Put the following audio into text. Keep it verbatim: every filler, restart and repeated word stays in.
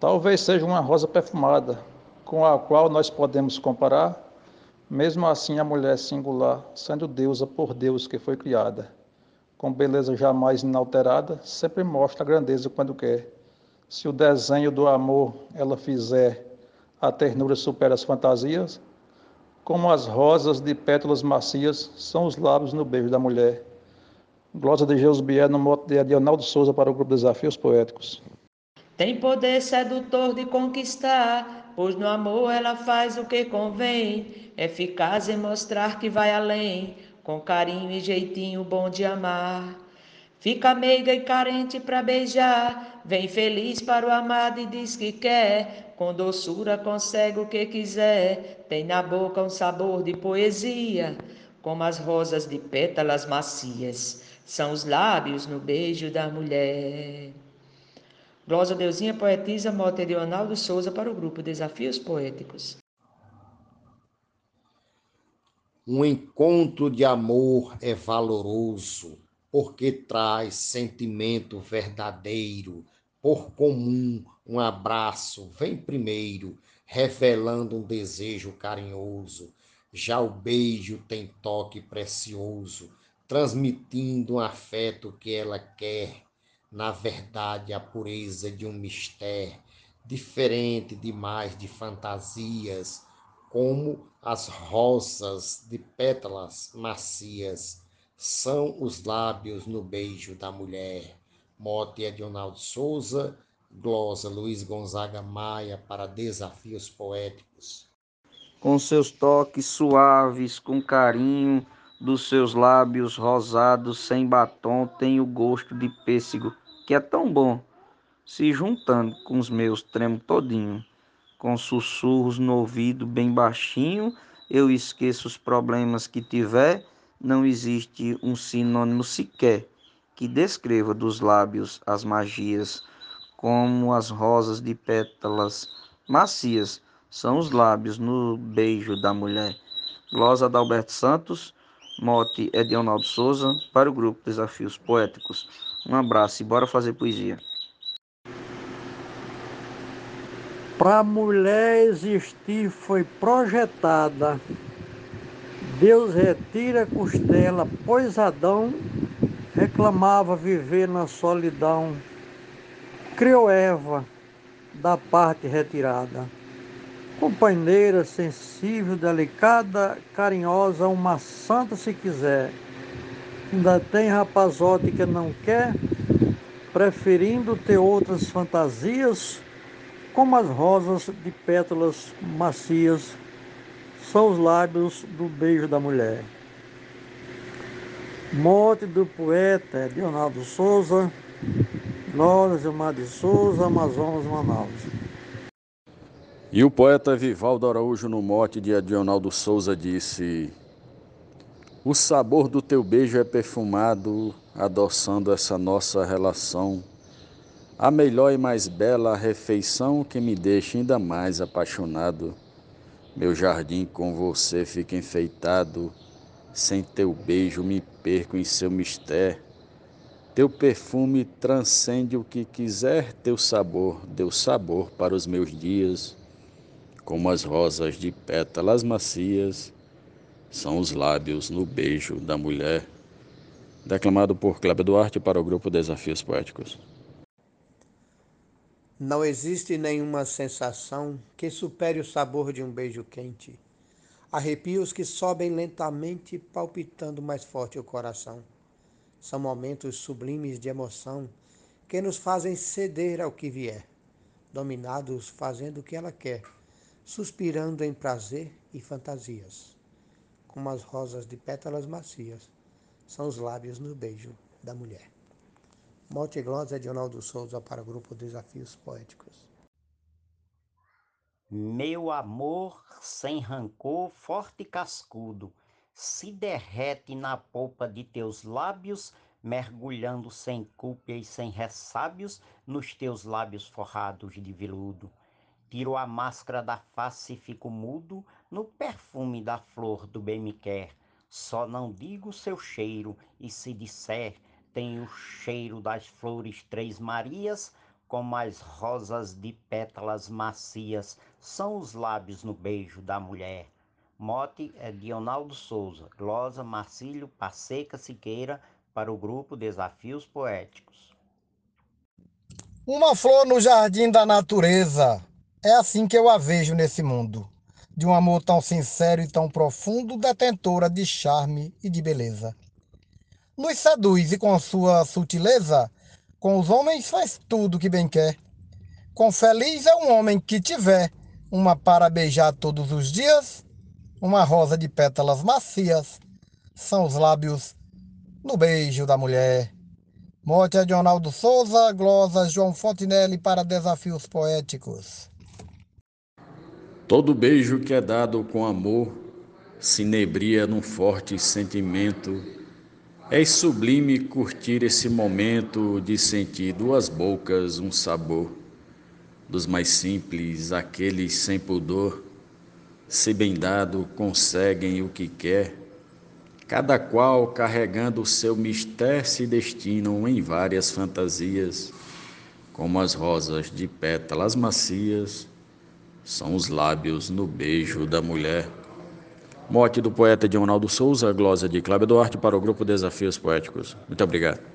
Talvez seja uma rosa perfumada, com a qual nós podemos comparar, mesmo assim a mulher singular, sendo deusa por Deus que foi criada. Com beleza jamais inalterada, sempre mostra a grandeza quando quer. Se o desenho do amor ela fizer, a ternura supera as fantasias, como as rosas de pétalas macias são os lábios no beijo da mulher. Glosa de Jesus Bier no mote de Edionaldo Souza para o Grupo de Desafios Poéticos. Tem poder sedutor de conquistar, pois no amor ela faz o que convém, eficaz em mostrar que vai além, com carinho e jeitinho bom de amar. Fica meiga e carente para beijar, vem feliz para o amado e diz que quer, com doçura consegue o que quiser, tem na boca um sabor de poesia, como as rosas de pétalas macias, são os lábios no beijo da mulher. Glosa Deusinha poetisa, mote Edionaldo Souza para o Grupo Desafios Poéticos. Um encontro de amor é valoroso, porque traz sentimento verdadeiro. Por comum, um abraço vem primeiro, revelando um desejo carinhoso. Já o beijo tem toque precioso, transmitindo um afeto que ela quer. Na verdade, a pureza de um mistério, diferente demais de fantasias, como as rosas de pétalas macias, são os lábios no beijo da mulher. Mote Edionaldo Souza, glosa Luiz Gonzaga Maia para Desafios Poéticos. Com seus toques suaves, com carinho, dos seus lábios rosados, sem batom, tem o gosto de pêssego, que é tão bom, se juntando com os meus tremo todinho. Com sussurros no ouvido bem baixinho, eu esqueço os problemas que tiver, não existe um sinônimo sequer que descreva dos lábios as magias, como as rosas de pétalas macias, são os lábios no beijo da mulher. Glosa de Alberto Santos, mote Edionaldo Souza para o Grupo Desafios Poéticos. Um abraço e bora fazer poesia. Para a mulher existir foi projetada, Deus retira a costela, pois Adão reclamava viver na solidão, criou Eva da parte retirada. Companheira, sensível, delicada, carinhosa, uma santa se quiser. Ainda tem rapazote que não quer, preferindo ter outras fantasias, como as rosas de pétalas macias, são os lábios do beijo da mulher. Mote do poeta Edionaldo Souza, Glória Gilmar de Souza, Amazonas, Manaus. E o poeta Vivaldo Araújo, no mote de Edionaldo Souza, disse: o sabor do teu beijo é perfumado, adoçando essa nossa relação, a melhor e mais bela refeição que me deixa ainda mais apaixonado. Meu jardim com você fica enfeitado, sem teu beijo me perco em seu mistério. Teu perfume transcende o que quiser, teu sabor deu sabor para os meus dias. Como as rosas de pétalas macias, são os lábios no beijo da mulher. Declamado por Cláudio Duarte para o Grupo Desafios Poéticos. Não existe nenhuma sensação que supere o sabor de um beijo quente. Arrepios que sobem lentamente, palpitando mais forte o coração. São momentos sublimes de emoção que nos fazem ceder ao que vier, dominados fazendo o que ela quer, suspirando em prazer e fantasias, como as rosas de pétalas macias, são os lábios no beijo da mulher. Mote glosa Edionaldo Souza para o Grupo Desafios Poéticos. Meu amor sem rancor, forte e cascudo, se derrete na polpa de teus lábios, mergulhando sem culpa e sem ressábios, nos teus lábios forrados de veludo. Tiro a máscara da face e fico mudo no perfume da flor do bem me quer. Só não digo seu cheiro e se disser, tem o cheiro das flores Três Marias, como as rosas de pétalas macias, são os lábios no beijo da mulher. Mote é Edionaldo Souza, glosa Marcílio, Paceca Siqueira, para o Grupo Desafios Poéticos. Uma flor no jardim da natureza. É assim que eu a vejo nesse mundo, de um amor tão sincero e tão profundo, detentora de charme e de beleza. Nos seduz e com sua sutileza, com os homens faz tudo que bem quer. Quão feliz é um homem que tiver uma para beijar todos os dias, uma rosa de pétalas macias, são os lábios no beijo da mulher. Mote a Edionaldo Souza, glosa João Fontenelle para Desafios Poéticos. Todo beijo que é dado com amor se inebria num forte sentimento. É sublime curtir esse momento de sentir duas bocas um sabor. Dos mais simples, aqueles sem pudor, se bem dado, conseguem o que quer, cada qual carregando o seu mistério se destinam em várias fantasias, como as rosas de pétalas macias, são os lábios no beijo da mulher. Mote do poeta Edionaldo Souza, glosa de Cláudio Duarte para o Grupo Desafios Poéticos. Muito obrigado.